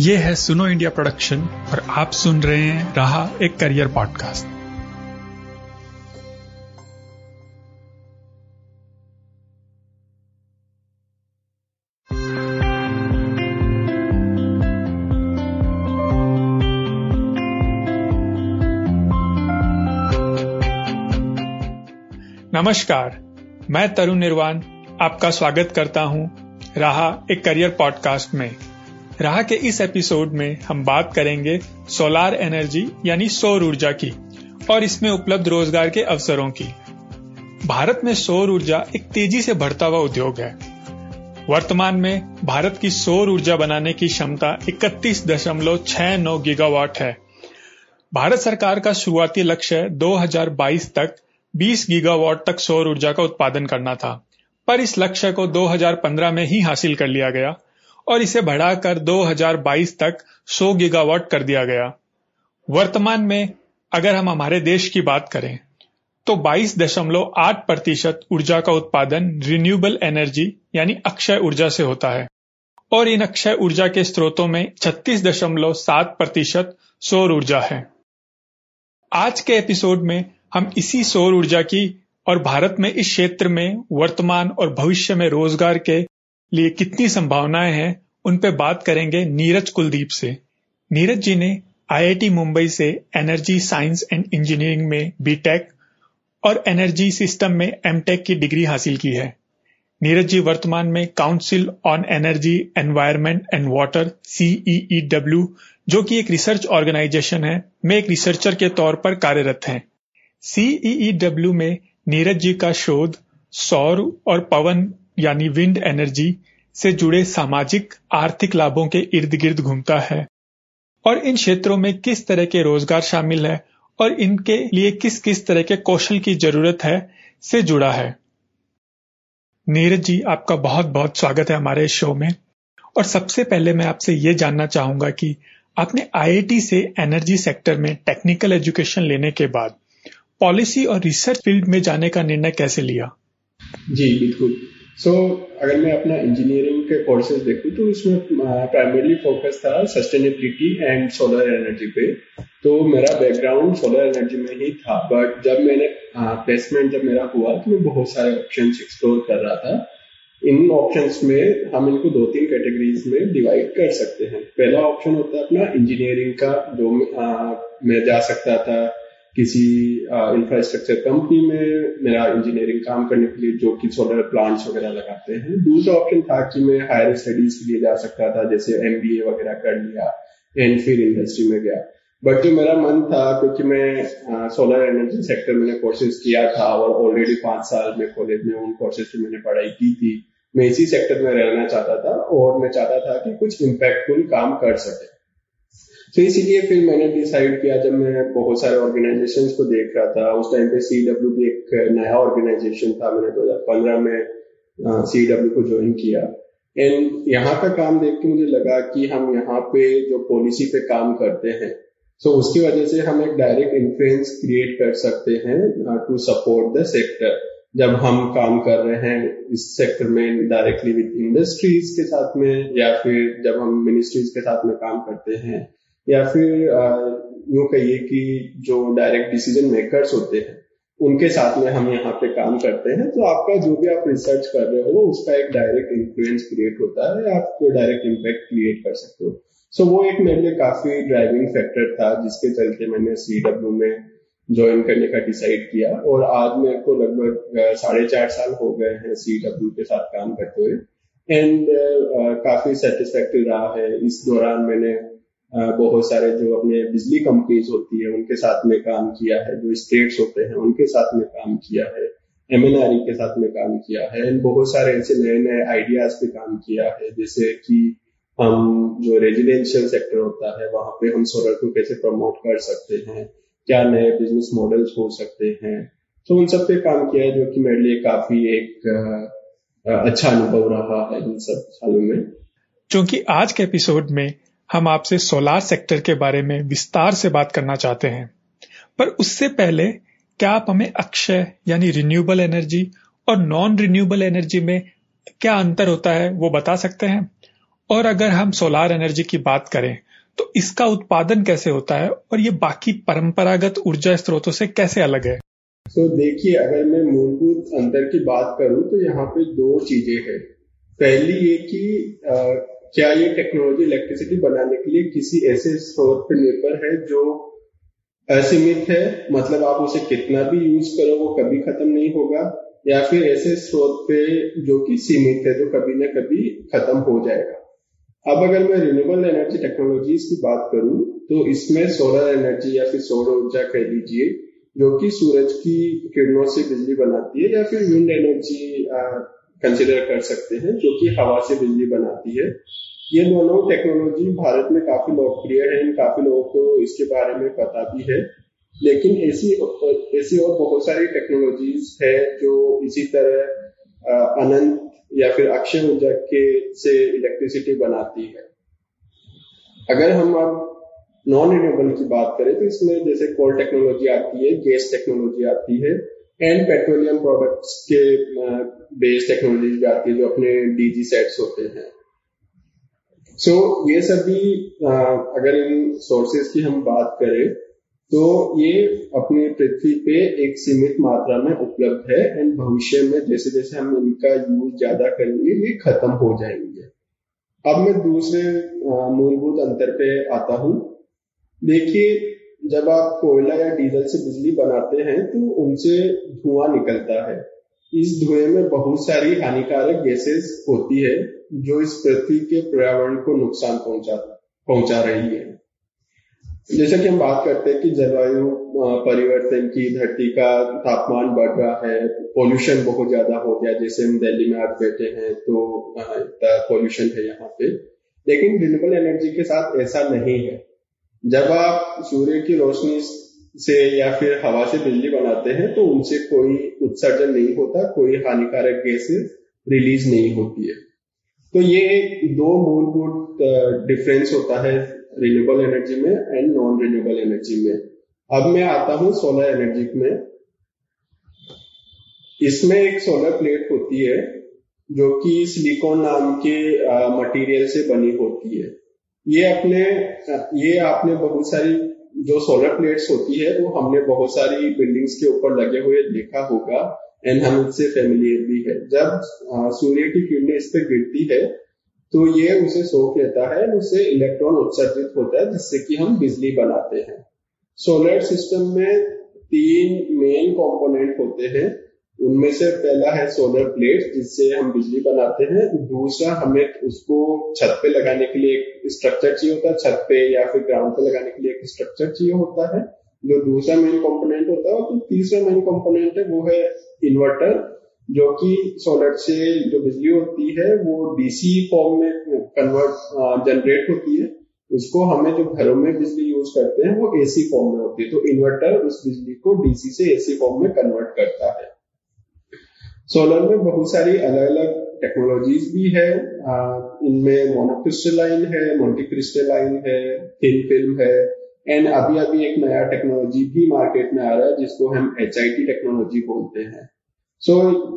ये है सुनो इंडिया प्रोडक्शन और आप सुन रहे हैं रहा एक करियर पॉडकास्ट। नमस्कार, मैं तरुण निर्वाण आपका स्वागत करता हूँ राहा एक करियर पॉडकास्ट में। राहा के इस एपिसोड में हम बात करेंगे सोलार एनर्जी यानी सौर ऊर्जा की और इसमें उपलब्ध रोजगार के अवसरों की। भारत में सौर ऊर्जा एक तेजी से बढ़ता हुआ उद्योग है। वर्तमान में भारत की सौर ऊर्जा बनाने की क्षमता 31.69 गीगावाट है। भारत सरकार का शुरुआती लक्ष्य 2022 तक 20 गीगावाट तक सौर ऊर्जा का उत्पादन करना था, पर इस लक्ष्य को 2015 में ही हासिल कर लिया गया और इसे बढ़ाकर 2022 तक 100 गीगावाट कर दिया गया। वर्तमान में अगर हम हमारे देश की बात करें तो 22.8% ऊर्जा का उत्पादन रिन्यूएबल एनर्जी यानी अक्षय ऊर्जा से होता है और इन अक्षय ऊर्जा के स्रोतों में 36.7% सौर ऊर्जा है। आज के एपिसोड में हम इसी सौर ऊर्जा की और भारत में इस क्षेत्र में वर्तमान और भविष्य में रोजगार के लिए कितनी संभावनाएं हैं उन पर बात करेंगे नीरज कुलदीप से। नीरज जी ने आईआईटी मुंबई से एनर्जी साइंस एंड इंजीनियरिंग में बीटेक और एनर्जी सिस्टम में एमटेक की डिग्री हासिल की है। नीरज जी वर्तमान में council on energy environment and water CEEW जो कि एक रिसर्च ऑर्गेनाइजेशन है में एक रिसर्चर के तौर पर कार्यरत हैं। CEEW में नीरज जी का शोध सौर और पवन यानी विंड एनर्जी से जुड़े सामाजिक आर्थिक लाभों के इर्द गिर्द घूमता है और इन क्षेत्रों में किस तरह के रोजगार शामिल है और इनके लिए किस किस तरह के कौशल की जरूरत है से जुड़ा है। नीरज जी, आपका बहुत बहुत स्वागत है हमारे शो में। और सबसे पहले मैं आपसे ये जानना चाहूंगा कि आपने IIT से एनर्जी सेक्टर में टेक्निकल एजुकेशन लेने के बाद पॉलिसी और रिसर्च फील्ड में जाने का निर्णय कैसे लिया? जी बिल्कुल। अगर मैं अपना इंजीनियरिंग के कोर्सेज देखूं तो उसमें प्राइमरीली फोकस था सस्टेनेबिलिटी एंड सोलर एनर्जी पे। तो मेरा बैकग्राउंड सोलर एनर्जी में ही था, बट जब मैंने प्लेसमेंट जब मेरा हुआ तो मैं बहुत सारे ऑप्शंस एक्सप्लोर कर रहा था। इन ऑप्शंस में हम इनको 2-3 कैटेगरीज में डिवाइड कर सकते हैं। पहला ऑप्शन होता है अपना इंजीनियरिंग का, जो मैं जा सकता था किसी इंफ्रास्ट्रक्चर कंपनी में मेरा इंजीनियरिंग काम करने के लिए, जो कि सोलर प्लांट्स वगैरह लगाते हैं। दूसरा ऑप्शन था कि मैं हायर स्टडीज के लिए जा सकता था, जैसे MBA वगैरह कर लिया एंड फिर इंडस्ट्री में गया। बट जो मेरा मन था, क्योंकि मैं सोलर एनर्जी सेक्टर मैंने कोर्सेज किया था और ऑलरेडी 5 साल में कॉलेज में उन कोर्सेज की मैंने पढ़ाई की थी, मैं इसी सेक्टर में रहना चाहता था और मैं चाहता था कि कुछ इम्पैक्टफुल काम कर सके। तो इसीलिए फिर मैंने डिसाइड किया, जब मैं बहुत सारे ऑर्गेनाइजेशंस को देख रहा था, उस टाइम पे CEW भी एक नया ऑर्गेनाइजेशन था। मैंने 2015 में CEW को ज्वाइन किया एंड यहाँ का काम देख के मुझे लगा कि हम यहाँ पे जो पॉलिसी पे काम करते हैं तो उसकी वजह से हम एक डायरेक्ट इन्फ्लुएंस क्रिएट कर सकते हैं टू सपोर्ट द सेक्टर। जब हम काम कर रहे हैं इस सेक्टर में डायरेक्टली विद इंडस्ट्रीज के साथ में, या फिर जब हम मिनिस्ट्रीज के साथ में काम करते हैं, या फिर यूं कहिए कि जो डायरेक्ट डिसीजन मेकर्स होते हैं उनके साथ में हम यहाँ पे काम करते हैं, तो आपका जो भी आप रिसर्च कर रहे हो उसका एक डायरेक्ट इन्फ्लुएंस क्रिएट होता है, आप डायरेक्ट इम्पैक्ट क्रिएट कर सकते हो। सो वो एक मेरे लिए काफी ड्राइविंग फैक्टर था, जिसके चलते मैंने CEW में ज्वाइन करने का डिसाइड किया और आज मेरे को लगभग 4.5 साल हो गए हैं CEW के साथ काम करते हुए एंड काफी सेटिस्फैक्टरी रहा है। इस दौरान मैंने बहुत सारे जो अपने बिजली कंपनीज होती है उनके साथ में काम किया है, जो स्टेट्स होते हैं उनके साथ में काम किया है, MNRE के साथ में काम किया है एंड बहुत सारे ऐसे नए नए आइडियाज पे काम किया है, जैसे कि हम जो रेजिडेंशियल सेक्टर होता है वहां पे हम सोलर को कैसे प्रमोट कर सकते हैं, क्या नए बिजनेस मॉडल्स हो सकते हैं। तो उन सब पे काम किया है, जो कि मेरे लिए काफी एक अच्छा अनुभव रहा है इन सब सालों में। चूंकि आज के एपिसोड में हम आपसे सोलार सेक्टर के बारे में विस्तार से बात करना चाहते हैं, पर उससे पहले क्या आप हमें अक्षय यानी रिन्यूएबल एनर्जी और नॉन रिन्यूएबल एनर्जी में क्या अंतर होता है वो बता सकते हैं? और अगर हम सोलार एनर्जी की बात करें तो इसका उत्पादन कैसे होता है और ये बाकी परंपरागत ऊर्जा स्रोतों से कैसे अलग है? तो देखिए, अगर मैं मूलभूत अंतर की बात करूं तो यहाँ पे दो चीजें हैं। पहली ये कि क्या ये टेक्नोलॉजी इलेक्ट्रिसिटी बनाने के लिए किसी ऐसे स्रोत पर निर्भर है जो असीमित है, मतलब आप उसे कितना भी यूज करो वो कभी खत्म नहीं होगा, या फिर ऐसे स्रोत पे जो कि सीमित है जो कभी ना कभी खत्म हो जाएगा। अब अगर मैं रिन्यूएबल एनर्जी टेक्नोलॉजीज की बात करूं तो इसमें सोलर एनर्जी या फिर सौर ऊर्जा कह लीजिए जो कि सूरज की किरणों से बिजली बनाती है, या फिर विंड एनर्जी कंसिडर कर सकते हैं जो कि हवा से बिजली बनाती है। ये दोनों टेक्नोलॉजी भारत में काफी लोकप्रिय है, काफी लोगों को इसके बारे में पता भी है, लेकिन ऐसी और बहुत सारी टेक्नोलॉजीज है जो इसी तरह अनंत या फिर अक्षय ऊर्जा के से इलेक्ट्रिसिटी बनाती है। अगर हम अब नॉन रिन्यूएबल की बात करें तो इसमें जैसे कोल टेक्नोलॉजी आती है, गैस टेक्नोलॉजी आती है, एंड पेट्रोलियम प्रोडक्ट्स के बेस टेक्नोलॉजी भी आती है जो अपने डीजी सेट्स होते हैं। ये सभी अगर इन सोर्सेज की हम बात करें तो ये अपनी पृथ्वी पे एक सीमित मात्रा में उपलब्ध है, एंड भविष्य में जैसे जैसे हम इनका यूज ज्यादा करेंगे ये खत्म हो जाएंगे। अब मैं दूसरे मूलभूत अंतर पे आता हूँ। देखिए, जब आप कोयला या डीजल से बिजली बनाते हैं तो उनसे धुआं निकलता है। इस धुएं में बहुत सारी हानिकारक गैसेस होती है जो इस पृथ्वी के पर्यावरण को नुकसान पहुंचा रही है। जैसा कि हम बात करते हैं कि जलवायु परिवर्तन की, धरती का तापमान बढ़ रहा है, पोल्यूशन बहुत ज्यादा हो गया, जैसे हम दिल्ली में आज बैठे हैं तो इतना पोल्यूशन है यहाँ पे। लेकिन रिन्यूएबल एनर्जी के साथ ऐसा नहीं है। जब आप सूर्य की रोशनी से या फिर हवा से बिजली बनाते हैं तो उनसे कोई उत्सर्जन नहीं होता, कोई हानिकारक गैसेस रिलीज नहीं होती है। तो ये दो मूलभूत डिफरेंस होता है रिन्यूएबल एनर्जी में एंड नॉन रिन्यूएबल एनर्जी में। अब मैं आता हूँ सोलर एनर्जी में। इसमें एक सोलर प्लेट होती है जो कि सिलिकॉन नाम के मटेरियल से बनी होती है। ये आपने बहुत सारी जो सोलर प्लेट्स होती है वो हमने बहुत सारी बिल्डिंग्स के ऊपर लगे हुए देखा होगा, एंड हम इससे फेमिलियर भी है। जब सूर्य की किरणें इस पर गिरती है तो ये उसे सोख लेता है, उसे इलेक्ट्रॉन उत्सर्जित होता है जिससे कि हम बिजली बनाते हैं। सोलर सिस्टम में तीन मेन कंपोनेंट होते हैं, उनमें से पहला है सोलर प्लेट जिससे हम बिजली बनाते हैं। दूसरा, हमें उसको छत पे लगाने के लिए एक स्ट्रक्चर चाहिए होता है, छत पे या फिर ग्राउंड पे लगाने के लिए एक स्ट्रक्चर चाहिए होता है जो दूसरा मेन कंपोनेंट होता है। और तो तीसरा मेन कंपोनेंट है वो है इन्वर्टर, जो कि सोलर से जो बिजली होती है वो डीसी फॉर्म में कन्वर्ट जनरेट होती है, उसको हमें जो घरों में बिजली यूज करते हैं वो एसी फॉर्म में होती है। तो इन्वर्टर उस बिजली को डीसी से एसी फॉर्म में कन्वर्ट करता है। सोलर में बहुत सारी अलग अलग टेक्नोलॉजीज भी है, इनमें मोनोक्रिस्टलाइन है, मल्टीक्रिस्टलाइन है, थिन फिल्म है, एंड अभी एक नया टेक्नोलॉजी भी मार्केट में आ रहा है जिसको हम HIT टेक्नोलॉजी बोलते हैं।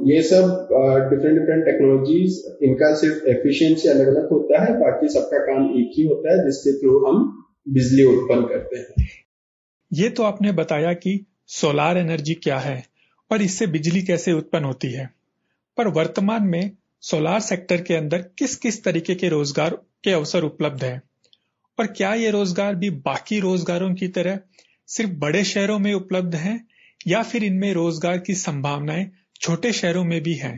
ये सब डिफरेंट टेक्नोलॉजीज, इनका सिर्फ एफिशिएंसी अलग अलग होता है, बाकी सबका काम एक ही होता है जिसके थ्रू हम बिजली उत्पन्न करते हैं। ये तो आपने बताया कि सोलार एनर्जी क्या है और इससे बिजली कैसे उत्पन्न होती है, पर वर्तमान में सोलार सेक्टर के अंदर किस किस तरीके के रोजगार के अवसर उपलब्ध हैं और क्या ये रोजगार भी बाकी रोजगारों की तरह सिर्फ बड़े शहरों में उपलब्ध हैं या फिर इनमें रोजगार की संभावनाएं छोटे शहरों में भी हैं?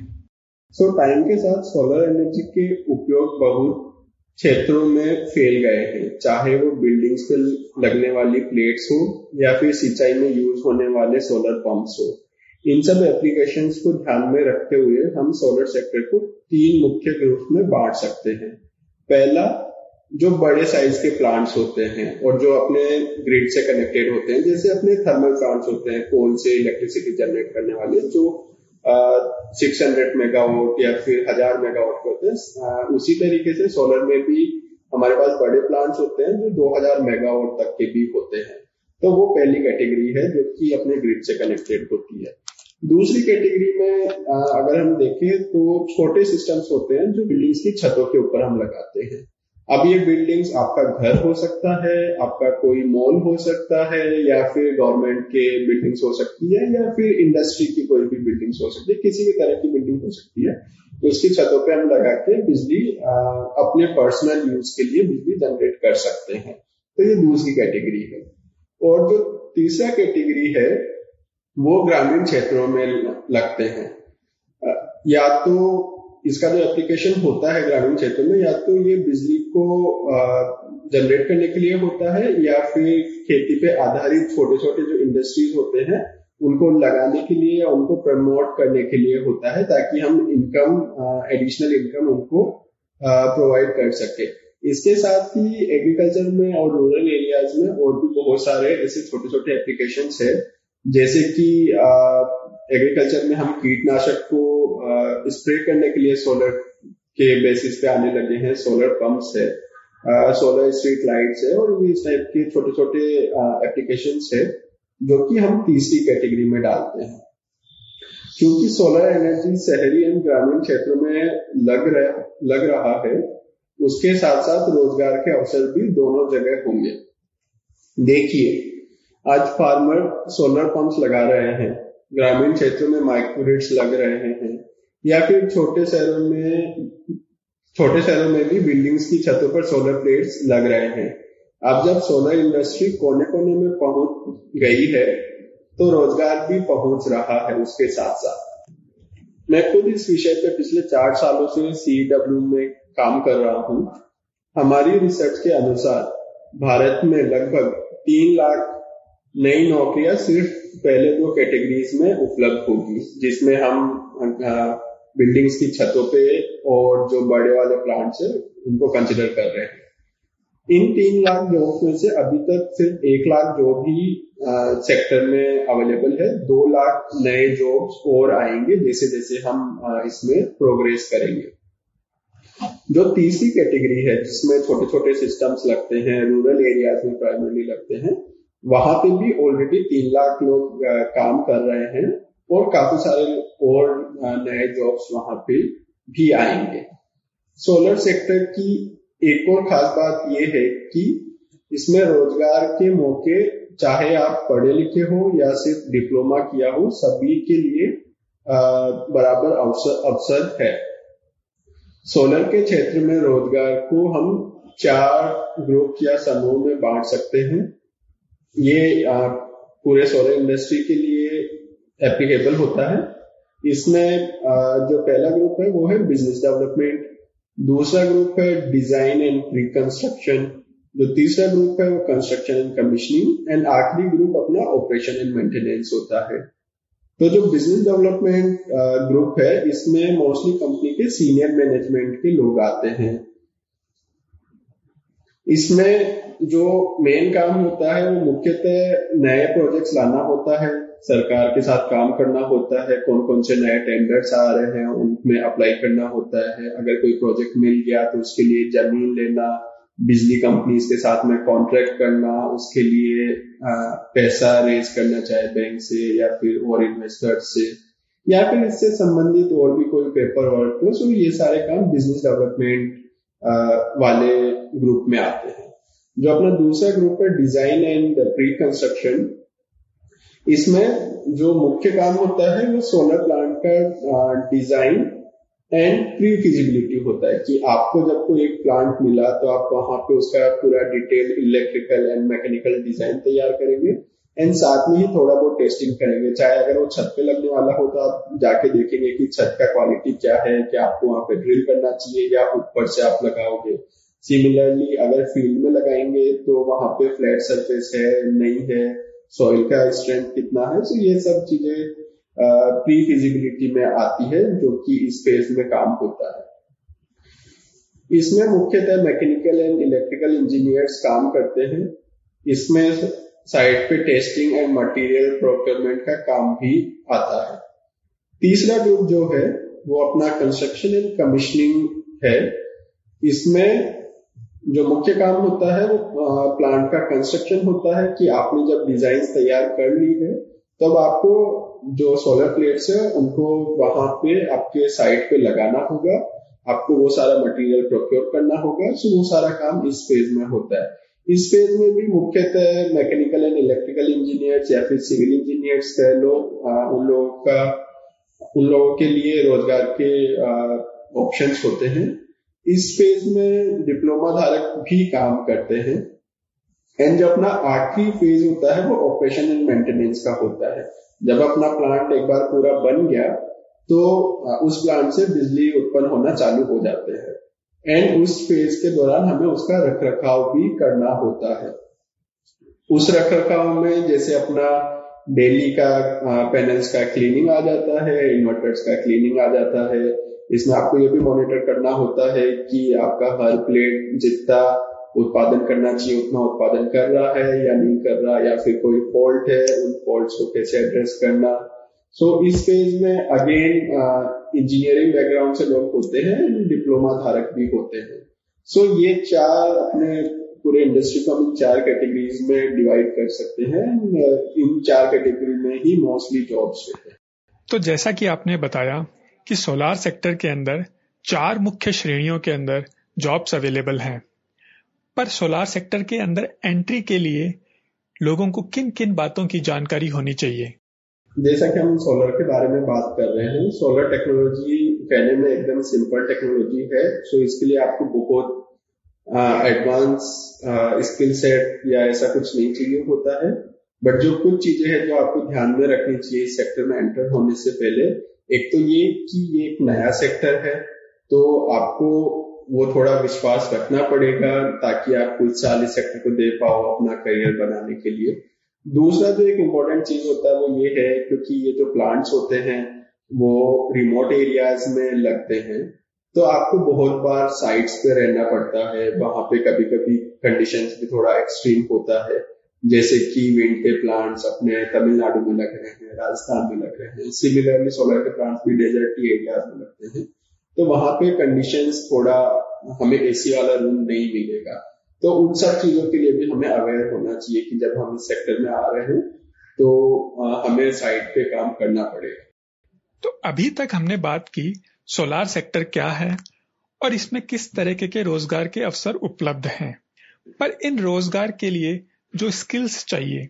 टाइम के साथ सोलर एनर्जी के उपयोग बहुत क्षेत्रों में फैल गए हैं, चाहे वो बिल्डिंग्स पे लगने वाली प्लेट्स हो या फिर सिंचाई में यूज होने वाले सोलर पंप्स हो। इन सब एप्लीकेशंस को ध्यान में रखते हुए हम सोलर सेक्टर को तीन मुख्य ग्रुप में बांट सकते हैं। पहला, जो बड़े साइज के प्लांट्स होते हैं और जो अपने ग्रिड से कनेक्टेड होते हैं, जैसे अपने थर्मल प्लांट्स होते हैं कोल से इलेक्ट्रिसिटी जनरेट करने वाले, जो 600 मेगावाट या फिर 1000 मेगावाट के होते हैं। उसी तरीके से सोलर में भी हमारे पास बड़े प्लांट्स होते हैं जो 2000 मेगावाट तक के भी होते हैं। तो वो पहली कैटेगरी है जो कि अपने ग्रिड से कनेक्टेड होती है। दूसरी कैटेगरी में अगर हम देखें तो छोटे सिस्टम्स होते हैं जो बिल्डिंग्स की छतों के ऊपर हम लगाते हैं। अब ये बिल्डिंग्स आपका घर हो सकता है, आपका कोई मॉल हो सकता है, या फिर गवर्नमेंट के बिल्डिंग्स हो सकती है, या फिर इंडस्ट्री की कोई भी बिल्डिंग्स हो सकती है, किसी भी तरह की बिल्डिंग हो सकती है। तो उसकी छतों पे हम लगा के बिजली अपने पर्सनल यूज के लिए बिजली जनरेट कर सकते हैं। तो ये दूसरी कैटेगरी है। और जो तीसरा कैटेगरी है वो ग्रामीण क्षेत्रों में लगते हैं। या तो इसका जो एप्लीकेशन होता है ग्रामीण क्षेत्रों में, या तो ये बिजली को जनरेट करने के लिए होता है, या फिर खेती पे आधारित छोटे छोटे जो इंडस्ट्रीज होते हैं उनको लगाने के लिए या उनको प्रमोट करने के लिए होता है, ताकि हम इनकम एडिशनल इनकम उनको प्रोवाइड कर सके। इसके साथ ही एग्रीकल्चर में और रूरल एरियाज में और भी बहुत सारे ऐसे छोटे छोटे एप्लीकेशंस है, जैसे कि एग्रीकल्चर में हम कीटनाशक को स्प्रे करने के लिए सोलर के बेसिस पे आने लगे हैं, सोलर पंप्स है, सोलर स्ट्रीट लाइट्स है, और इस टाइप के छोटे छोटे एप्लीकेशंस है जो कि हम तीसरी कैटेगरी में डालते हैं। क्योंकि सोलर एनर्जी शहरी एवं ग्रामीण क्षेत्रों में लग रहा है, उसके साथ साथ रोजगार के अवसर भी दोनों जगह होंगे। देखिए, आज फार्मर सोलर पंप्स लगा रहे हैं, ग्रामीण क्षेत्रों में माइक्रोग्रिड्स लग रहे हैं, या फिर छोटे शहरों में भी बिल्डिंग्स की छतों पर सोलर प्लेट्स लग रहे हैं। अब जब सोलर इंडस्ट्री कोने कोने में पहुंच गई है तो रोजगार भी पहुंच रहा है। उसके साथ साथ मैं खुद इस विषय पर पिछले 4 सालों से CEW में काम कर रहा हूं। हमारी रिसर्च के अनुसार भारत में लगभग 3 लाख नई नौकरियां सिर्फ पहले 2 कैटेगरीज में उपलब्ध होगी, जिसमें हम बिल्डिंग्स की छतों पे और जो बड़े वाले प्लांट्स है उनको कंसिडर कर रहे हैं। इन 3 लाख जॉब्स में से अभी तक सिर्फ 1 लाख जॉब ही सेक्टर में अवेलेबल है। 2 लाख नए जॉब्स और आएंगे जैसे जैसे हम इसमें प्रोग्रेस करेंगे। जो तीसरी कैटेगरी है, जिसमें छोटे छोटे सिस्टम्स लगते हैं, रूरल एरियाज में प्राइमरली लगते हैं, वहां पे भी ऑलरेडी 3 लाख लोग काम कर रहे हैं और काफी सारे और नए जॉब्स वहां पे भी आएंगे। सोलर सेक्टर की एक और खास बात यह है कि इसमें रोजगार के मौके, चाहे आप पढ़े लिखे हो या सिर्फ डिप्लोमा किया हो, सभी के लिए बराबर अवसर है। सोलर के क्षेत्र में रोजगार को हम 4 ग्रुप या समूह में बांट सकते हैं। ये पूरे सोलर इंडस्ट्री के लिए एप्लीकेबल होता है। इसमें जो पहला ग्रुप है वो है बिजनेस डेवलपमेंट, दूसरा ग्रुप है डिजाइन एंड प्री कंस्ट्रक्शन, जो तीसरा ग्रुप है वो कंस्ट्रक्शन एंड कमीशनिंग, एंड आखिरी ग्रुप अपना ऑपरेशन एंड मेंटेनेंस होता है। तो जो बिजनेस डेवलपमेंट ग्रुप है, इसमें मोस्टली कंपनी के सीनियर मैनेजमेंट के लोग आते हैं। इसमें जो मेन काम होता है वो मुख्यतः नए प्रोजेक्ट्स लाना होता है, सरकार के साथ काम करना होता है, कौन कौन से नए टेंडर्स आ रहे हैं उनमें अप्लाई करना होता है, अगर कोई प्रोजेक्ट मिल गया तो उसके लिए जमीन लेना, बिजली कंपनीज के साथ में कॉन्ट्रैक्ट करना, उसके लिए पैसा रेज करना चाहे बैंक से या फिर और इन्वेस्टर्स से, या फिर इससे संबंधित और भी कोई पेपर वर्क हो। सो ये सारे काम बिजनेस डेवलपमेंट वाले ग्रुप में आते हैं। जो अपना दूसरा ग्रुप है डिजाइन एंड प्री कंस्ट्रक्शन, इसमें जो मुख्य काम होता है वो सोलर प्लांट का डिजाइन एंड प्री फिजिबिलिटी होता है कि आपको जब कोई एक प्लांट मिला तो आप वहां पे उसका पूरा detailed electrical and mechanical design तैयार करेंगे, एंड साथ में ही थोड़ा बहुत टेस्टिंग करेंगे, चाहे अगर वो छत पे लगने वाला हो तो आप जाके देखेंगे कि छत का क्वालिटी क्या है, क्या आपको वहां पे ड्रिल करना चाहिए या ऊपर से आप लगाओगे। सिमिलरली अगर फील्ड में लगाएंगे तो वहां पे फ्लैट सरफेस है नहीं है, सॉइल का स्ट्रेंथ कितना है, तो ये सब चीजें प्री फिजिबिलिटी में आती है, जो कि इस फेज में काम होता है। इसमें मुख्यतः मैकेनिकल एंड इलेक्ट्रिकल इंजीनियर्स काम करते हैं। इसमें साइट पे टेस्टिंग एंड मटेरियल प्रोक्योरमेंट का काम भी आता है। तीसरा ग्रुप जो है वो अपना कंस्ट्रक्शन एंड कमीशनिंग है। इसमें जो मुख्य काम होता है वो प्लांट का कंस्ट्रक्शन होता है कि आपने जब डिजाइन तैयार कर ली है तब आपको जो सोलर प्लेट्स है उनको वहां पे आपके साइट पे लगाना होगा, आपको वो सारा मटेरियल प्रोक्योर करना होगा। सो वो सारा काम इस फेज में होता है। इस फेज में भी मुख्यतः मैकेनिकल एंड इलेक्ट्रिकल इंजीनियर्स या फिर सिविल इंजीनियर्स का लोग, उन लोगों के लिए रोजगार के ऑप्शंस होते हैं। इस फेज में डिप्लोमा धारक भी काम करते हैं। एंड जब अपना आखिरी फेज होता है वो ऑपरेशन एंड मेंटेनेंस का होता है। जब अपना प्लांट एक बार पूरा बन गया तो उस प्लांट से बिजली उत्पन्न होना चालू हो जाते हैं एंड उस फेज के दौरान हमें उसका रखरखाव भी करना होता है। उस रखरखाव में जैसे अपना डेली का पैनल्स का क्लीनिंग आ जाता है, इन्वर्टर्स का क्लीनिंग आ जाता है। इसमें आपको ये भी मॉनिटर करना होता है कि आपका हर प्लेट जितना उत्पादन करना चाहिए उतना उत्पादन कर रहा है या नहीं कर रहा, या फिर कोई फॉल्ट है उन फॉल्ट्स को कैसे एड्रेस करना। सो इस फेज में अगेन इंजीनियरिंग बैकग्राउंड से लोग होते हैं, डिप्लोमा धारक भी होते हैं। सो ये चार अपने पूरे इंडस्ट्री को हम चार कैटेगरीज में डिवाइड कर सकते हैं। इन चार कैटेगरी में ही मोस्टली जॉब्स होते हैं। तो जैसा कि आपने बताया कि सोलार सेक्टर के अंदर चार मुख्य श्रेणियों के अंदर जॉब्स अवेलेबल हैं, पर सोलार सेक्टर के अंदर एंट्री के लिए लोगों को किन किन बातों की जानकारी होनी चाहिए? जैसा कि हम सोलर के बारे में बात कर रहे हैं, सोलर टेक्नोलॉजी कहने में एकदम सिंपल टेक्नोलॉजी है। सो इसके लिए आपको बहुत एडवांस स्किल सेट या ऐसा कुछ नहीं चाहिए होता है। बट जो कुछ चीजें हैं जो आपको ध्यान में रखनी चाहिए इस सेक्टर में एंटर होने से पहले, एक तो ये कि ये एक नया सेक्टर है तो आपको वो थोड़ा विश्वास रखना पड़ेगा ताकि आप कुछ साल इस सेक्टर को दे पाओ अपना करियर बनाने के लिए। दूसरा जो एक इम्पोर्टेंट चीज होता है वो ये है, क्योंकि ये जो प्लांट्स होते हैं वो रिमोट एरियाज में लगते हैं तो आपको बहुत बार साइट्स पे रहना पड़ता है। वहां पे कभी कभी कंडीशंस भी थोड़ा एक्सट्रीम होता है, जैसे कि विंड के प्लांट्स अपने तमिलनाडु में लग रहे हैं, राजस्थान में लग रहे हैं। सिमिलरली सोलर के प्लांट्स भी डेजर्टी एरियाज में लगते हैं तो वहां पे कंडीशंस थोड़ा हमें एसी वाला रूम नहीं मिलेगा। तो उन सब चीजों के लिए भी हमें अवेयर होना चाहिए कि जब हम इस सेक्टर में आ रहे हैं तो हमें साइट पे काम करना पड़ेगा। तो अभी तक हमने बात की सोलार सेक्टर क्या है और इसमें किस तरीके के रोजगार के अवसर उपलब्ध हैं, पर इन रोजगार के लिए जो स्किल्स चाहिए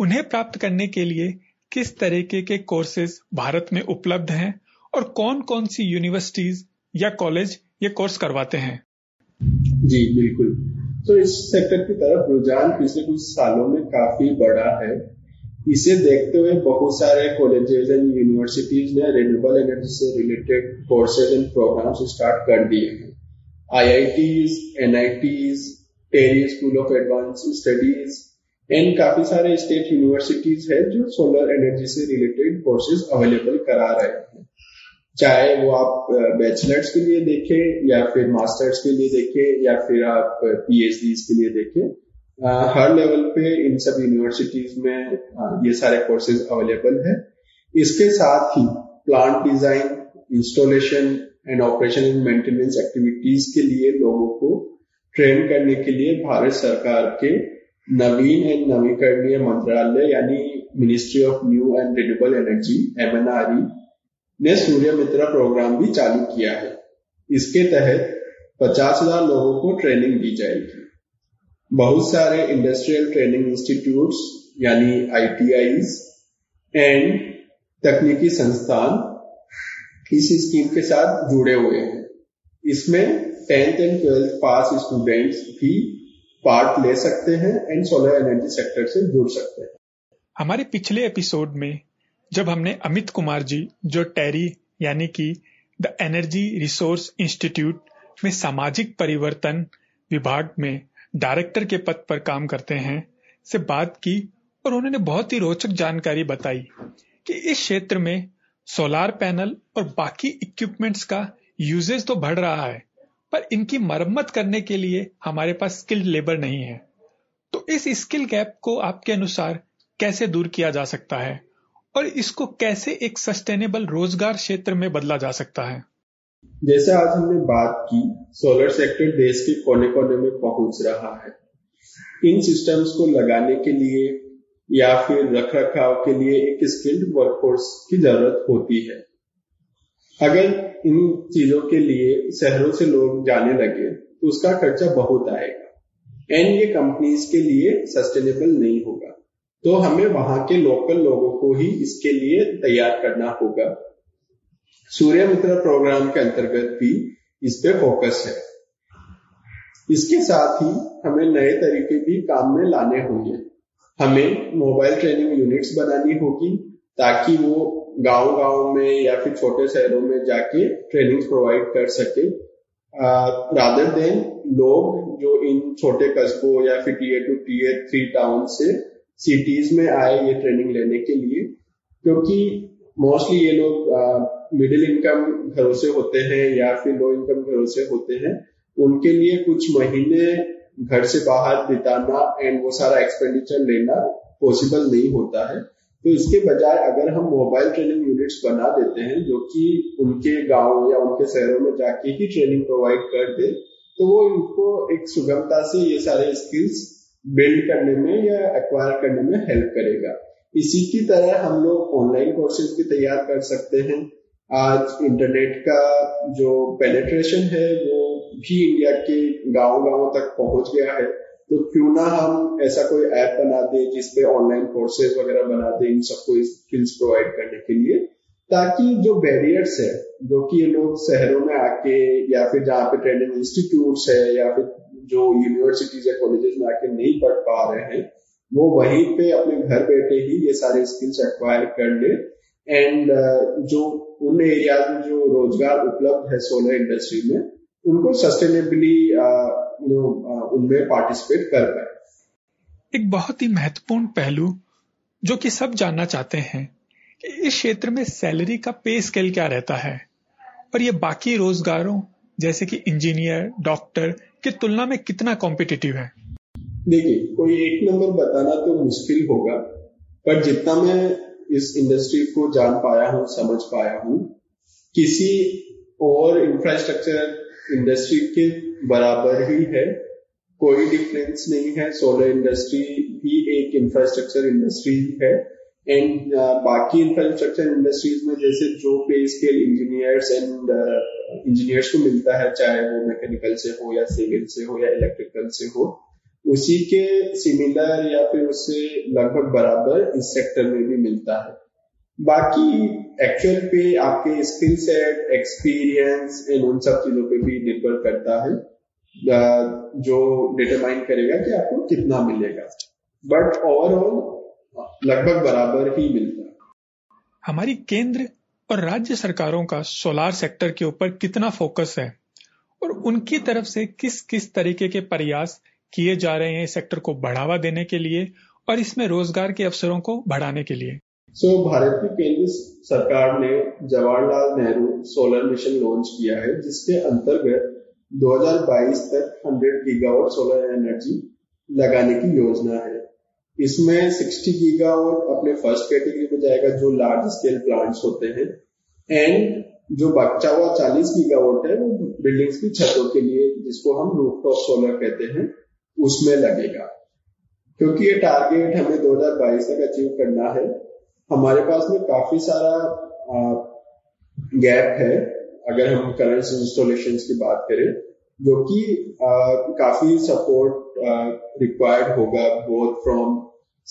उन्हें प्राप्त करने के लिए किस तरीके के कोर्सेज भारत में उपलब्ध हैं और कौन कौन सी यूनिवर्सिटीज या कॉलेज ये कोर्स करवाते हैं? जी बिल्कुल। तो इस सेक्टर की तरफ रुझान पिछले कुछ सालों में काफी बढ़ा है। इसे देखते हुए बहुत सारे कॉलेजेस एंड यूनिवर्सिटीज ने रिन्यूएबल एनर्जी से related courses and programmes start कर दिए हैं। IITs, NITs, TERI school of advance studies and काफी सारे स्टेट यूनिवर्सिटीज है जो सोलर एनर्जी से रिलेटेड कोर्सेज अवेलेबल करा रहे हैं। चाहे वो आप बैचलर्स के लिए देखें या फिर मास्टर्स के लिए देखें या फिर आप PhDs के लिए देखें, हर लेवल पे इन सब यूनिवर्सिटीज में ये सारे कोर्सेज अवेलेबल है। इसके साथ ही plant design, installation and operation and maintenance activities के लिए लोगों को ट्रेन करने के लिए भारत सरकार के नवीन एंड नवीकरणीय मंत्रालय यानी ministry of new and renewable energy MNRE ने सूर्यमित्रा प्रोग्राम भी चालू किया है। इसके तहत 50,000 लोगों को ट्रेनिंग दी जाएगी। बहुत सारे इंडस्ट्रियल ट्रेनिंग इंस्टीट्यूट्स यानी ITIs एंड तकनीकी संस्थान इस स्कीम के साथ जुड़े हुए हैं। इसमें 10th and 12th pass students भी पार्ट ले सकते हैं एंड सोलर एनर्जी सेक्टर से जुड़ सकते हैं। हमारे पिछले एपिसोड में जब हमने अमित कुमार जी जो टेरी यानी कि द एनर्जी रिसोर्स इंस्टीट्यूट में सामाजिक परिवर्तन विभाग में डायरेक्टर के पद पर काम करते हैं से बात की और उन्होंने बहुत ही रोचक जानकारी बताई कि इस क्षेत्र में सोलार पैनल और बाकी इक्विपमेंट्स का यूजेज तो बढ़ रहा है पर इनकी मरम्मत करने के लिए हमारे पास स्किल्ड लेबर नहीं है। तो इस स्किल गैप को आपके अनुसार कैसे दूर किया जा सकता है और इसको कैसे एक सस्टेनेबल रोजगार क्षेत्र में बदला जा सकता है? जैसे आज हमने बात की, सोलर सेक्टर देश के कोने कोने में पहुंच रहा है। इन सिस्टम्स को लगाने के लिए या फिर रखरखाव के लिए एक स्किल्ड वर्कफोर्स की जरूरत होती है। अगर इन चीजों के लिए शहरों से लोग जाने लगे तो उसका खर्चा बहुत आएगा एंड ये कंपनीज के लिए सस्टेनेबल नहीं होगा। तो हमें वहां के लोकल लोगों को ही इसके लिए तैयार करना होगा। सूर्यमित्र प्रोग्राम के अंतर्गत भी इस पे फोकस है। इसके साथ ही हमें नए तरीके भी काम में लाने होंगे। हमें मोबाइल ट्रेनिंग यूनिट्स बनानी होगी ताकि वो गांव-गांव में या फिर छोटे शहरों में जाके ट्रेनिंग्स प्रोवाइड कर सके, रादर देन लोग जो इन छोटे कस्बों या फिर tier two tier three town से सिटीज में आए ये ट्रेनिंग लेने के लिए, क्योंकि मोस्टली ये लोग मिडिल इनकम घरों से होते हैं या फिर लो इनकम घरों से होते हैं। उनके लिए कुछ महीने घर से बाहर बिताना एंड वो सारा एक्सपेंडिचर लेना पॉसिबल नहीं होता है। तो इसके बजाय अगर हम मोबाइल ट्रेनिंग यूनिट्स बना देते हैं जो कि उनके गांव या उनके शहरों में जाके ही ट्रेनिंग प्रोवाइड कर दे, तो वो इनको एक सुगमता से ये सारे स्किल्स बिल्ड करने में या एक्वायर करने में हेल्प करेगा। इसी की तरह हम लोग ऑनलाइन कोर्सेज भी तैयार कर सकते हैं। आज इंटरनेट का जो पेनिट्रेशन है वो भी इंडिया के गाँव-गाँव तक पहुंच गया है, तो क्यों ना हम ऐसा कोई ऐप बना दे जिसपे ऑनलाइन कोर्सेज वगैरह बना दे इन सबको स्किल्स प्रोवाइड करने के लिए, ताकि जो बैरियर्स है जो कि ये लोग शहरों में आके या फिर जहाँ पे ट्रेनिंग इंस्टीट्यूट्स है या फिर जो यूनिवर्सिटीज या कॉलेजेस में आके नहीं पढ़ पा रहे हैं, वो वहीं पे अपने घर बैठे ही ये सारे स्किल्स एक्वायर कर ले। एंड जो उन एरियाज में जो रोजगार उपलब्ध है सोलर इंडस्ट्री में, उनको सस्टेनेबली उनमें पार्टिसिपेट कर पाए। एक बहुत ही महत्वपूर्ण पहलू जो कि सब जानना चाहते हैं, इस क्षेत्र में सैलरी का पे स्केल क्या रहता है और ये बाकी रोजगारों जैसे कि इंजीनियर, डॉक्टर की तुलना में कितना कॉम्पिटिटिव है? देखिए, कोई एक नंबर बताना तो मुश्किल होगा, पर जितना मैं इस इंडस्ट्री को जान पाया हूँ, समझ पाया हूँ, किसी और इंफ्रास्ट्रक्चर इंडस्ट्री के बराबर ही है। कोई डिफरेंस नहीं है। सोलर इंडस्ट्री भी एक इंफ्रास्ट्रक्चर इंडस्ट्री है एंड बाकी इंफ्रास्ट्रक्चर इंडस्ट्रीज में जैसे जो पे स्केल इंजीनियर्स को मिलता है, चाहे वो मैकेनिकल से हो या सिविल से हो या इलेक्ट्रिकल से हो, उसी के सिमिलर या फिर उससे लगभग बराबर इस सेक्टर में भी मिलता है। बाकी एक्चुअल पे आपके स्किल सेट, एक्सपीरियंस एंड उन सब चीजों पे भी निर्भर करता है, जो डिटरमाइन करेगा कि आपको कितना मिलेगा, बट ओवरऑल लगभग बराबर ही मिलता है। हमारी केंद्र और राज्य सरकारों का सोलार सेक्टर के ऊपर कितना फोकस है और उनकी तरफ से किस किस तरीके के प्रयास किए जा रहे हैं सेक्टर को बढ़ावा देने के लिए और इसमें रोजगार के अवसरों को बढ़ाने के लिए? भारत की केंद्र सरकार ने Jawaharlal Nehru solar mission launch किया है, जिसके अंतर्गत 2022 तक 100 गीगावाट सोलर एनर्जी लगाने की योजना है। इसमें 60 गीगावाट अपने फर्स्ट कैटेगरी में जाएगा जो लार्ज स्केल प्लांट्स होते हैं, एंड जो बचा हुआ 40 गीगावाट है वो बिल्डिंग्स की छतों के लिए, जिसको हम रूफटॉप सोलर कहते हैं, उसमें लगेगा। क्योंकि ये टारगेट हमें 2022 तक अचीव करना है, हमारे पास में काफी सारा गैप है अगर हम करंट इंस्टॉलेशंस की बात करें, जो कि काफी सपोर्ट रिक्वायर्ड होगा both from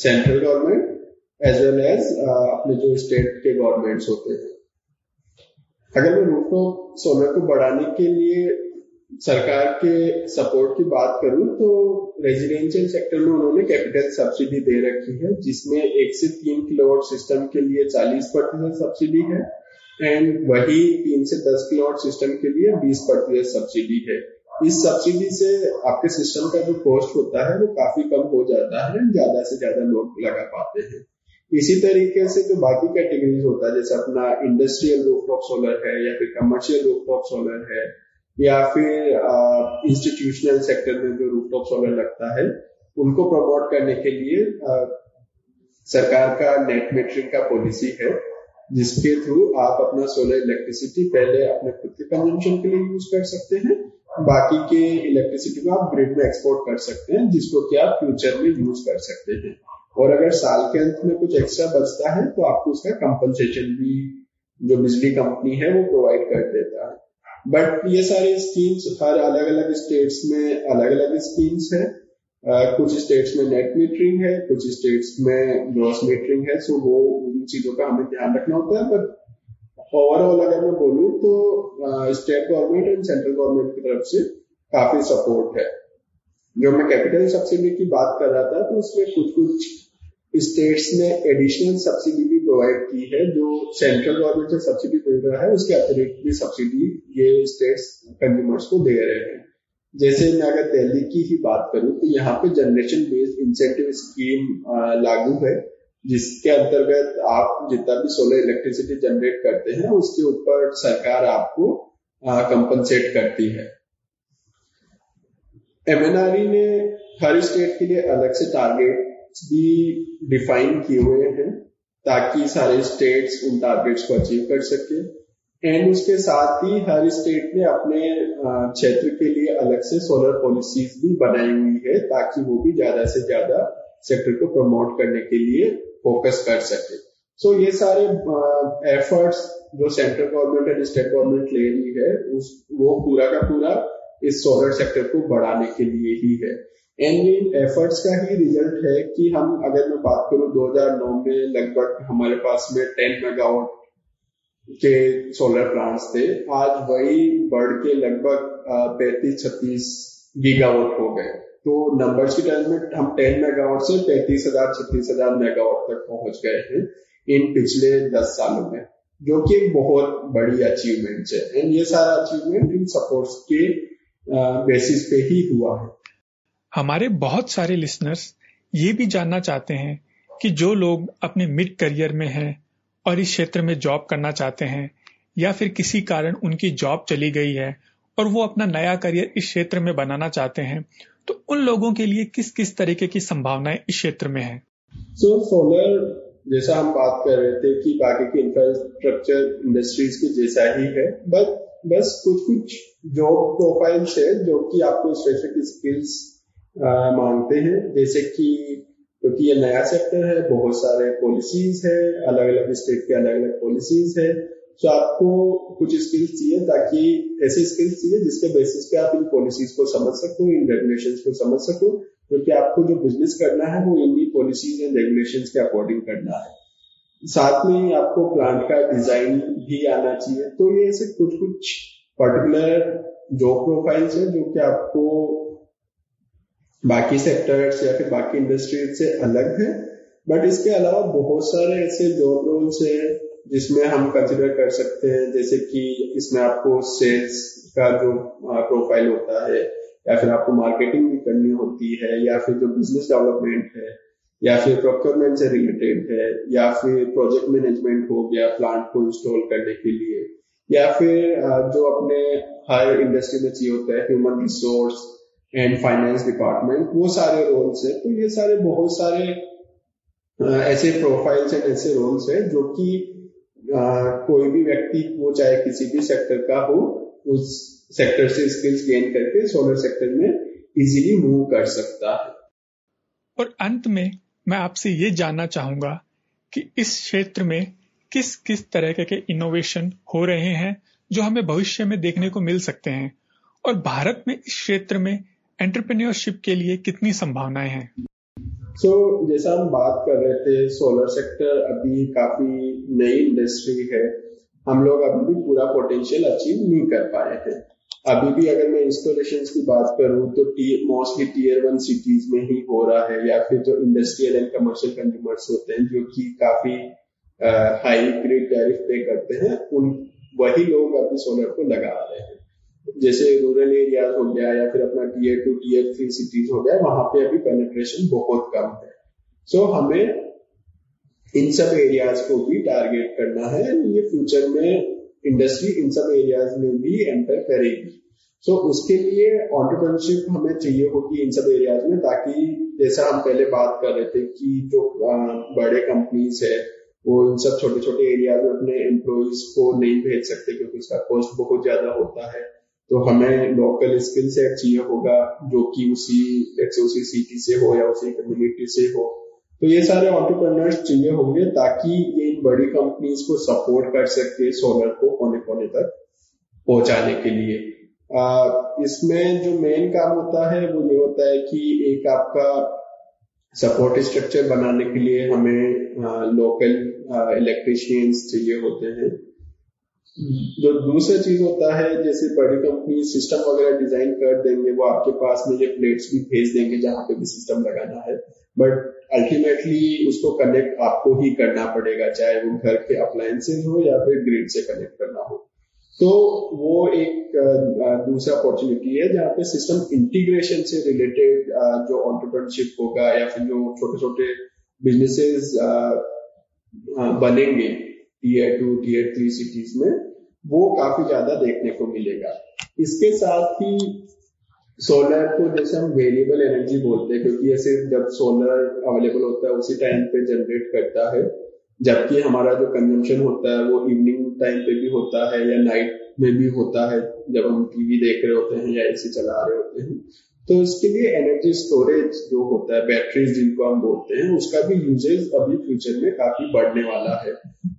central government as well as अपने जो स्टेट के गवर्नमेंट्स होते हैं। अगर मैं रूफटॉप सोलर को बढ़ाने के लिए सरकार के सपोर्ट की बात करूं तो रेजिडेंशियल सेक्टर में उन्होंने कैपिटल सब्सिडी दे रखी है, जिसमें 1 से 3 किलोवाट सिस्टम के लिए 40% सब्सिडी है एंड वही 3 से 10 किलोवाट सिस्टम के लिए 20% सब्सिडी है। इस सब्सिडी से आपके सिस्टम का जो कॉस्ट होता है वो काफी कम हो जाता है, ज्यादा से ज्यादा लोग लगा पाते हैं। इसी तरीके से जो बाकी कैटेगरीज होता है, जैसे अपना इंडस्ट्रियल रूफटॉप सोलर है या फिर कमर्शियल रूफटॉप सोलर है या फिर इंस्टीट्यूशनल सेक्टर में जो रूफटॉप सोलर लगता है, उनको प्रमोट करने के लिए सरकार का नेट मीटरिंग का पॉलिसी है, जिसके थ्रू आप अपना सोलर इलेक्ट्रिसिटी पहले अपने खुद के कंजम्पशन के लिए यूज कर सकते हैं, बाकी के इलेक्ट्रिसिटी को आप ग्रिड में एक्सपोर्ट कर सकते हैं, जिसको कि आप फ्यूचर में यूज कर सकते हैं। और अगर साल के अंत में कुछ एक्स्ट्रा बचता है तो आपको उसका कंपनसेशन भी जो बिजली कंपनी है वो प्रोवाइड कर देता है। बट ये सारी स्कीम्स हर अलग अलग स्टेट्स में अलग अलग स्कीम्स है। कुछ स्टेट्स में नेट मीटरिंग है, कुछ स्टेट्स में ग्रॉस मीटरिंग है, सो वो उन चीजों का हमें ध्यान रखना होता है। बट ओवरऑल अगर मैं बोलूं तो state government and central government की तरफ से काफी सपोर्ट है। जो मैं कैपिटल सब्सिडी की बात कर रहा था तो उसमें कुछ कुछ स्टेट्स ने एडिशनल सब्सिडी भी प्रोवाइड की है। जो सेंट्रल गवर्नमेंट से सब्सिडी मिल रहा है उसके अतिरिक्त भी सब्सिडी ये स्टेट्स कंज्यूमर्स को दे रहे हैं। जैसे मैं अगर दिल्ली की ही बात करूं तो यहाँ पे जनरेशन बेस्ड इंसेंटिव स्कीम लागू है, जिसके अंतर्गत आप जितना भी सोलर इलेक्ट्रिसिटी जनरेट करते हैं उसके ऊपर सरकार आपको कंपनसेट करती है। एमएनआरई ने हर स्टेट के लिए अलग से टारगेट भी डिफाइन किए हुए हैं ताकि सारे स्टेट्स उन टारगेट्स को अचीव कर सके। एंड उसके साथ ही हर स्टेट ने अपने क्षेत्र के लिए अलग से सोलर पॉलिसीज भी बनाई हुई है ताकि वो भी ज्यादा से ज्यादा सेक्टर को प्रमोट करने के लिए फोकस कर सके। सो ये सारे एफर्ट्स जो central government and state government ले रही है वो पूरा का पूरा इस सोलर सेक्टर को बढ़ाने के लिए ही है। एंड इन एफर्ट्स का ही रिजल्ट है कि हम अगर मैं बात करूं 2009 में लगभग हमारे पास में 10 मेगावाट के सोलर प्लांट्स थे, आज वही बढ़ के लगभग 35-36 गीगावाट हो गए। तो नंबर्स की टर्म में हम 10 मेगावाट से 35,000-36,000 मेगावाट तक पहुंच गए हैं इन पिछले 10 सालों में, जो कि एक बहुत बड़ी अचीवमेंट है। एंड ये सारा अचीवमेंट इन सपोर्ट्स के बेसिस पे ही हुआ है। हमारे बहुत सारे लिसनर्स ये भी जानना चाहते हैं कि जो लोग अपने मिड करियर में हैं और इस क्षेत्र में जॉब करना चाहते हैं या फिर किसी कारण उनकी जॉब चली गई है और वो अपना नया करियर इस क्षेत्र में बनाना चाहते हैं, तो उन लोगों के लिए किस किस तरीके की संभावनाएं इस क्षेत्र में है। सोलर जैसा हम बात कर रहे थे कि बाकी की इंफ्रास्ट्रक्चर इंडस्ट्रीज के जैसा ही है, बस कुछ कुछ जॉब प्रोफाइल्स है जो कि आपको स्पेसिफिक स्किल्स मांगते हैं। जैसे कि क्योंकि ये नया सेक्टर है, बहुत सारे पॉलिसीज है, अलग अलग स्टेट के अलग अलग पॉलिसीज है, तो आपको कुछ स्किल्स चाहिए ताकि ऐसी स्किल्स चाहिए जिसके बेसिस पे आप इन पॉलिसीज को समझ सको, इन रेगुलेशंस को समझ सको, क्योंकि आपको जो बिजनेस करना है वो इन्हीं पॉलिसीज एंड रेगुलेशंस के अकॉर्डिंग करना है। साथ में आपको प्लांट का डिजाइन भी आना चाहिए। तो ये ऐसे कुछ कुछ पर्टिकुलर जॉब प्रोफाइल्स है जो कि आपको बाकी सेक्टर्स या फिर बाकी इंडस्ट्रीज से अलग है। बट इसके अलावा बहुत सारे ऐसे जॉब रोल्स हैं जिसमें हम कंसिडर कर सकते हैं, जैसे कि इसमें आपको सेल्स का जो प्रोफाइल होता है या फिर आपको मार्केटिंग भी करनी होती है, या फिर जो बिजनेस डेवलपमेंट है, या फिर प्रोक्योरमेंट से रिलेटेड है, या फिर प्रोजेक्ट मैनेजमेंट हो गया प्लांट को इंस्टॉल करने के लिए, या फिर जो अपने हर इंडस्ट्री में चाहिए होता है human resource and finance department, वो सारे रोल्स हैं। तो ये सारे बहुत सारे ऐसे प्रोफाइल्स एंड ऐसे रोल्स हैं जो कि कोई भी व्यक्ति वो चाहे किसी भी सेक्टर का हो उस सेक्टर से स्किल्स गेन करके सोलर सेक्टर में इजीली मूव कर सकता है। और अंत में मैं आपसे ये जानना चाहूंगा कि इस क्षेत्र में किस किस तरह के इनोवेशन हो रहे हैं जो हमें भविष्य में देखने को मिल सकते हैं, और भारत में इस क्षेत्र में एंटरप्रेन्योरशिप के लिए कितनी संभावनाएं हैं। जैसा हम बात कर रहे थे, सोलर सेक्टर अभी काफी नई इंडस्ट्री है, हम लोग अभी भी पूरा पोटेंशियल अचीव नहीं कर पाए थे। अभी भी अगर मैं इंस्टॉलेशंस की बात करूं तो मोस्टली टियर वन सिटीज में ही हो रहा है, या फिर जो इंडस्ट्रियल एंड कमर्शियल कंज्यूमर्स होते हैं जो कि काफी हाई ग्रिड टैरिफ पे करते हैं, उन वही लोग अपने सोलर को लगा रहे हैं। जैसे रूरल एरियाज हो गया या फिर अपना tier two tier three cities हो गया, वहां पे अभी पेनिट्रेशन बहुत कम है। सो हमें इन सब एरियाज को भी टारगेट करना है। ये फ्यूचर में इंडस्ट्री इन सब एरियाज में भी एंटर करेगी। सो उसके लिए एंटरप्रेन्योरशिप हमें चाहिए होगी इन सब एरियाज में, ताकि जैसा हम पहले बात कर रहे थे कि जो बड़े कंपनीज है वो इन सब छोटे छोटे एरियाज में अपने एम्प्लॉइज को नहीं भेज सकते क्योंकि उसका कॉस्ट बहुत ज्यादा होता है। तो हमें लोकल स्किल सेट चाहिए होगा जो कि उसी सिटी से हो या उसी कम्युनिटी से हो। तो ये सारे ऑन्टरप्रेन्योर्स चाहिए होंगे ताकि ये इन बड़ी कंपनीज को सपोर्ट कर सके सोलर को कोने कोने तक पहुंचाने के लिए। इसमें जो मेन काम होता है वो ये होता है कि एक आपका सपोर्ट स्ट्रक्चर बनाने के लिए हमें लोकल इलेक्ट्रिशियंस चाहिए होते हैं। जो दूसरा चीज होता है, जैसे बड़ी कंपनी सिस्टम वगैरह डिजाइन कर देंगे, वो आपके पास में ये प्लेट्स भी भेज देंगे जहां पे भी सिस्टम लगाना है, बट अल्टीमेटली उसको कनेक्ट आपको ही करना पड़ेगा, चाहे वो घर के अप्लायंसेज हो या फिर ग्रिड से कनेक्ट करना हो। तो वो एक दूसरा अपॉर्चुनिटी है जहाँ पे सिस्टम इंटीग्रेशन से रिलेटेड जो एंटरप्रेन्योरशिप होगा या फिर जो छोटे छोटे बिजनेसेस बनेंगे टीयर 2 टीयर 3 सिटीज में, वो काफी ज्यादा देखने को मिलेगा। इसके साथ ही सोलर को जैसे हम वेरिएबल एनर्जी बोलते हैं, क्योंकि ये सिर्फ जब सोलर अवेलेबल होता है उसी टाइम पे जनरेट करता है, जबकि हमारा जो कंजम्पशन होता है वो इवनिंग टाइम पे भी होता है या नाइट में भी होता है जब हम टीवी देख रहे होते हैं या एसी चला रहे होते हैं। तो इसके लिए एनर्जी स्टोरेज जो होता है, बैटरीज जिनको हम बोलते हैं, उसका भी यूजेज अभी फ्यूचर में काफी बढ़ने वाला है।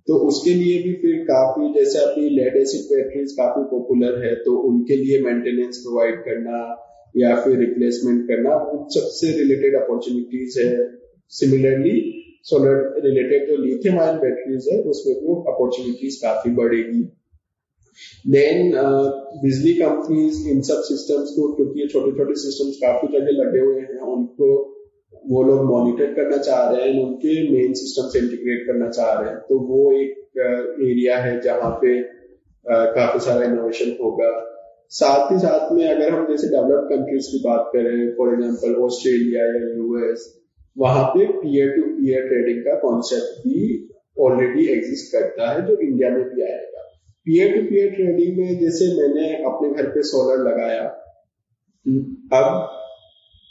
तो उसके लिए भी फिर काफी, जैसे अभी लेड एसिड बैटरीज काफी पॉपुलर है, तो उनके लिए मेंटेनेंस प्रोवाइड करना या फिर रिप्लेसमेंट करना, उन सबसे रिलेटेड अपॉर्चुनिटीज है। सिमिलरली सोलर रिलेटेड जो लिथियम आयन बैटरीज है उसमें भी अपॉर्चुनिटीज काफी बढ़ेगी। देन बिजली कंपनीज इन सब सिस्टम्स को, क्योंकि ये छोटे छोटे सिस्टम्स काफी जगह लगे हुए हैं, उनको वो लोग मॉनिटर करना चाह रहे हैं, उनके मेन सिस्टम से इंटीग्रेट करना चाह रहे हैं। तो वो एक एरिया है जहाँ पे काफी सारा इनोवेशन होगा। साथ ही साथ में अगर हम जैसे डेवलप्ड कंट्रीज की बात करें, फॉर एग्जांपल ऑस्ट्रेलिया या यूएस, वहां पे पीयर टू पीयर ट्रेडिंग का कॉन्सेप्ट भी ऑलरेडी एग्जिस्ट करता है जो इंडिया में भी आएगा। पीयर टू पीयर ट्रेडिंग में जैसे मैंने अपने घर पे सोलर लगाया, अब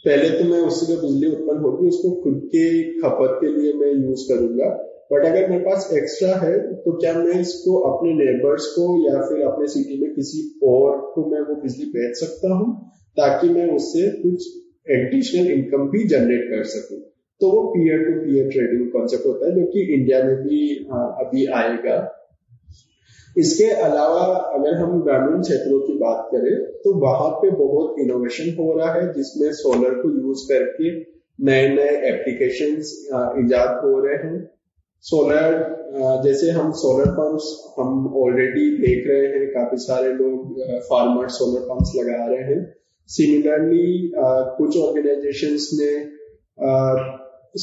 पहले तो मैं उससे जो बिजली उत्पन्न होगी उसको खुद के खपत के लिए मैं यूज करूंगा, बट अगर मेरे पास एक्स्ट्रा है तो क्या मैं इसको अपने नेबर्स को या फिर अपने सिटी में किसी और को मैं वो बिजली बेच सकता हूँ, ताकि मैं उससे कुछ एडिशनल इनकम भी जनरेट कर सकूं। तो वो peer to peer trading concept होता है जो कि इंडिया में भी अभी आएगा। इसके अलावा अगर हम ग्रामीण क्षेत्रों की बात करें तो वहां पे बहुत इनोवेशन हो रहा है, जिसमें सोलर को यूज करके नए नए एप्लीकेशंस इजाद हो रहे हैं। सोलर, जैसे हम सोलर पंप्स हम ऑलरेडी देख रहे हैं, काफी सारे लोग फार्मर्स सोलर पंप्स लगा रहे हैं। सिमिलरली कुछ ऑर्गेनाइजेशंस ने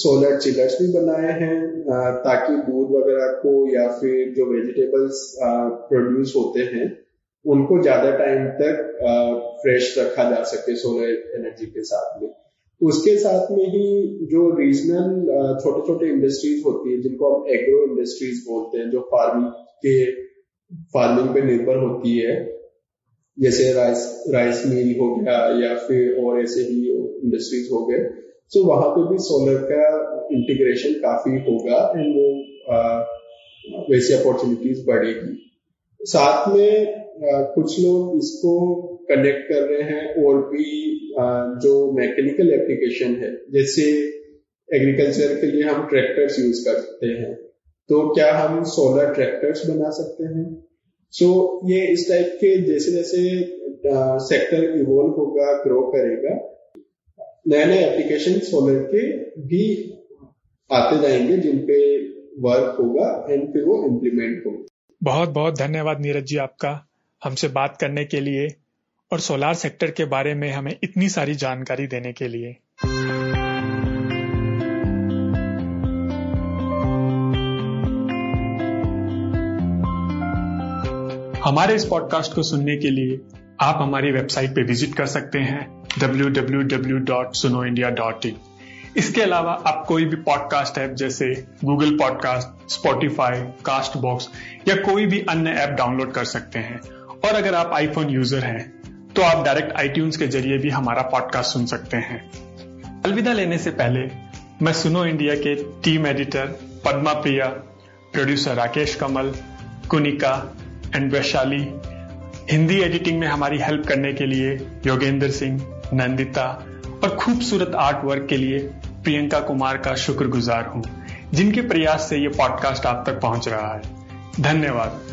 सोलर चिलर्स भी बनाए हैं ताकि दूध वगैरह को या फिर जो वेजिटेबल्स प्रोड्यूस होते हैं उनको ज्यादा टाइम तक फ्रेश रखा जा सके सोलर एनर्जी के साथ में। उसके साथ में ही जो रीजनल छोटे छोटे इंडस्ट्रीज होती है जिनको हम एग्रो इंडस्ट्रीज बोलते हैं, जो फार्मिंग पे निर्भर होती है, जैसे राइस मिल हो गया या फिर और ऐसे ही इंडस्ट्रीज हो गए, तो वहां पे भी सोलर का इंटीग्रेशन काफी होगा एंड वो वैसी अपॉर्चुनिटीज बढ़ेगी। साथ में कुछ लोग इसको कनेक्ट कर रहे हैं और भी जो मैकेनिकल एप्लीकेशन है, जैसे एग्रीकल्चर के लिए हम ट्रैक्टर्स यूज करते हैं, तो क्या हम सोलर ट्रैक्टर्स बना सकते हैं। सो ये इस टाइप के जैसे जैसे सेक्टर इवोल्व होगा, ग्रो करेगा, नए नए एप्लीकेशन सोलर के भी आते जाएंगे जिनपे वर्क होगा एंड फिर वो इम्प्लीमेंट होगा। बहुत बहुत धन्यवाद नीरज जी आपका हमसे बात करने के लिए और सोलार सेक्टर के बारे में हमें इतनी सारी जानकारी देने के लिए। हमारे इस पॉडकास्ट को सुनने के लिए आप हमारी वेबसाइट पे विजिट कर सकते हैं www.sunoindia.in। इसके अलावा आप कोई भी पॉडकास्ट ऐप जैसे Google podcast, Spotify, Castbox या कोई भी अन्य ऐप डाउनलोड कर सकते हैं। और अगर आप आईफोन यूजर हैं तो आप डायरेक्ट iTunes के जरिए भी हमारा पॉडकास्ट सुन सकते हैं। अलविदा लेने से पहले मैं सुनो इंडिया के team editor Padma Priya, producer Rakesh Kamal, Kunika and Vaishali, Hindi editing में हमारी हेल्प करने के लिए योगेंद्र सिंह, नंदिता और खूबसूरत आर्ट वर्क के लिए प्रियंका कुमार का शुक्रगुजार हूँ जिनके प्रयास से ये पॉडकास्ट आप तक पहुँच रहा है। धन्यवाद।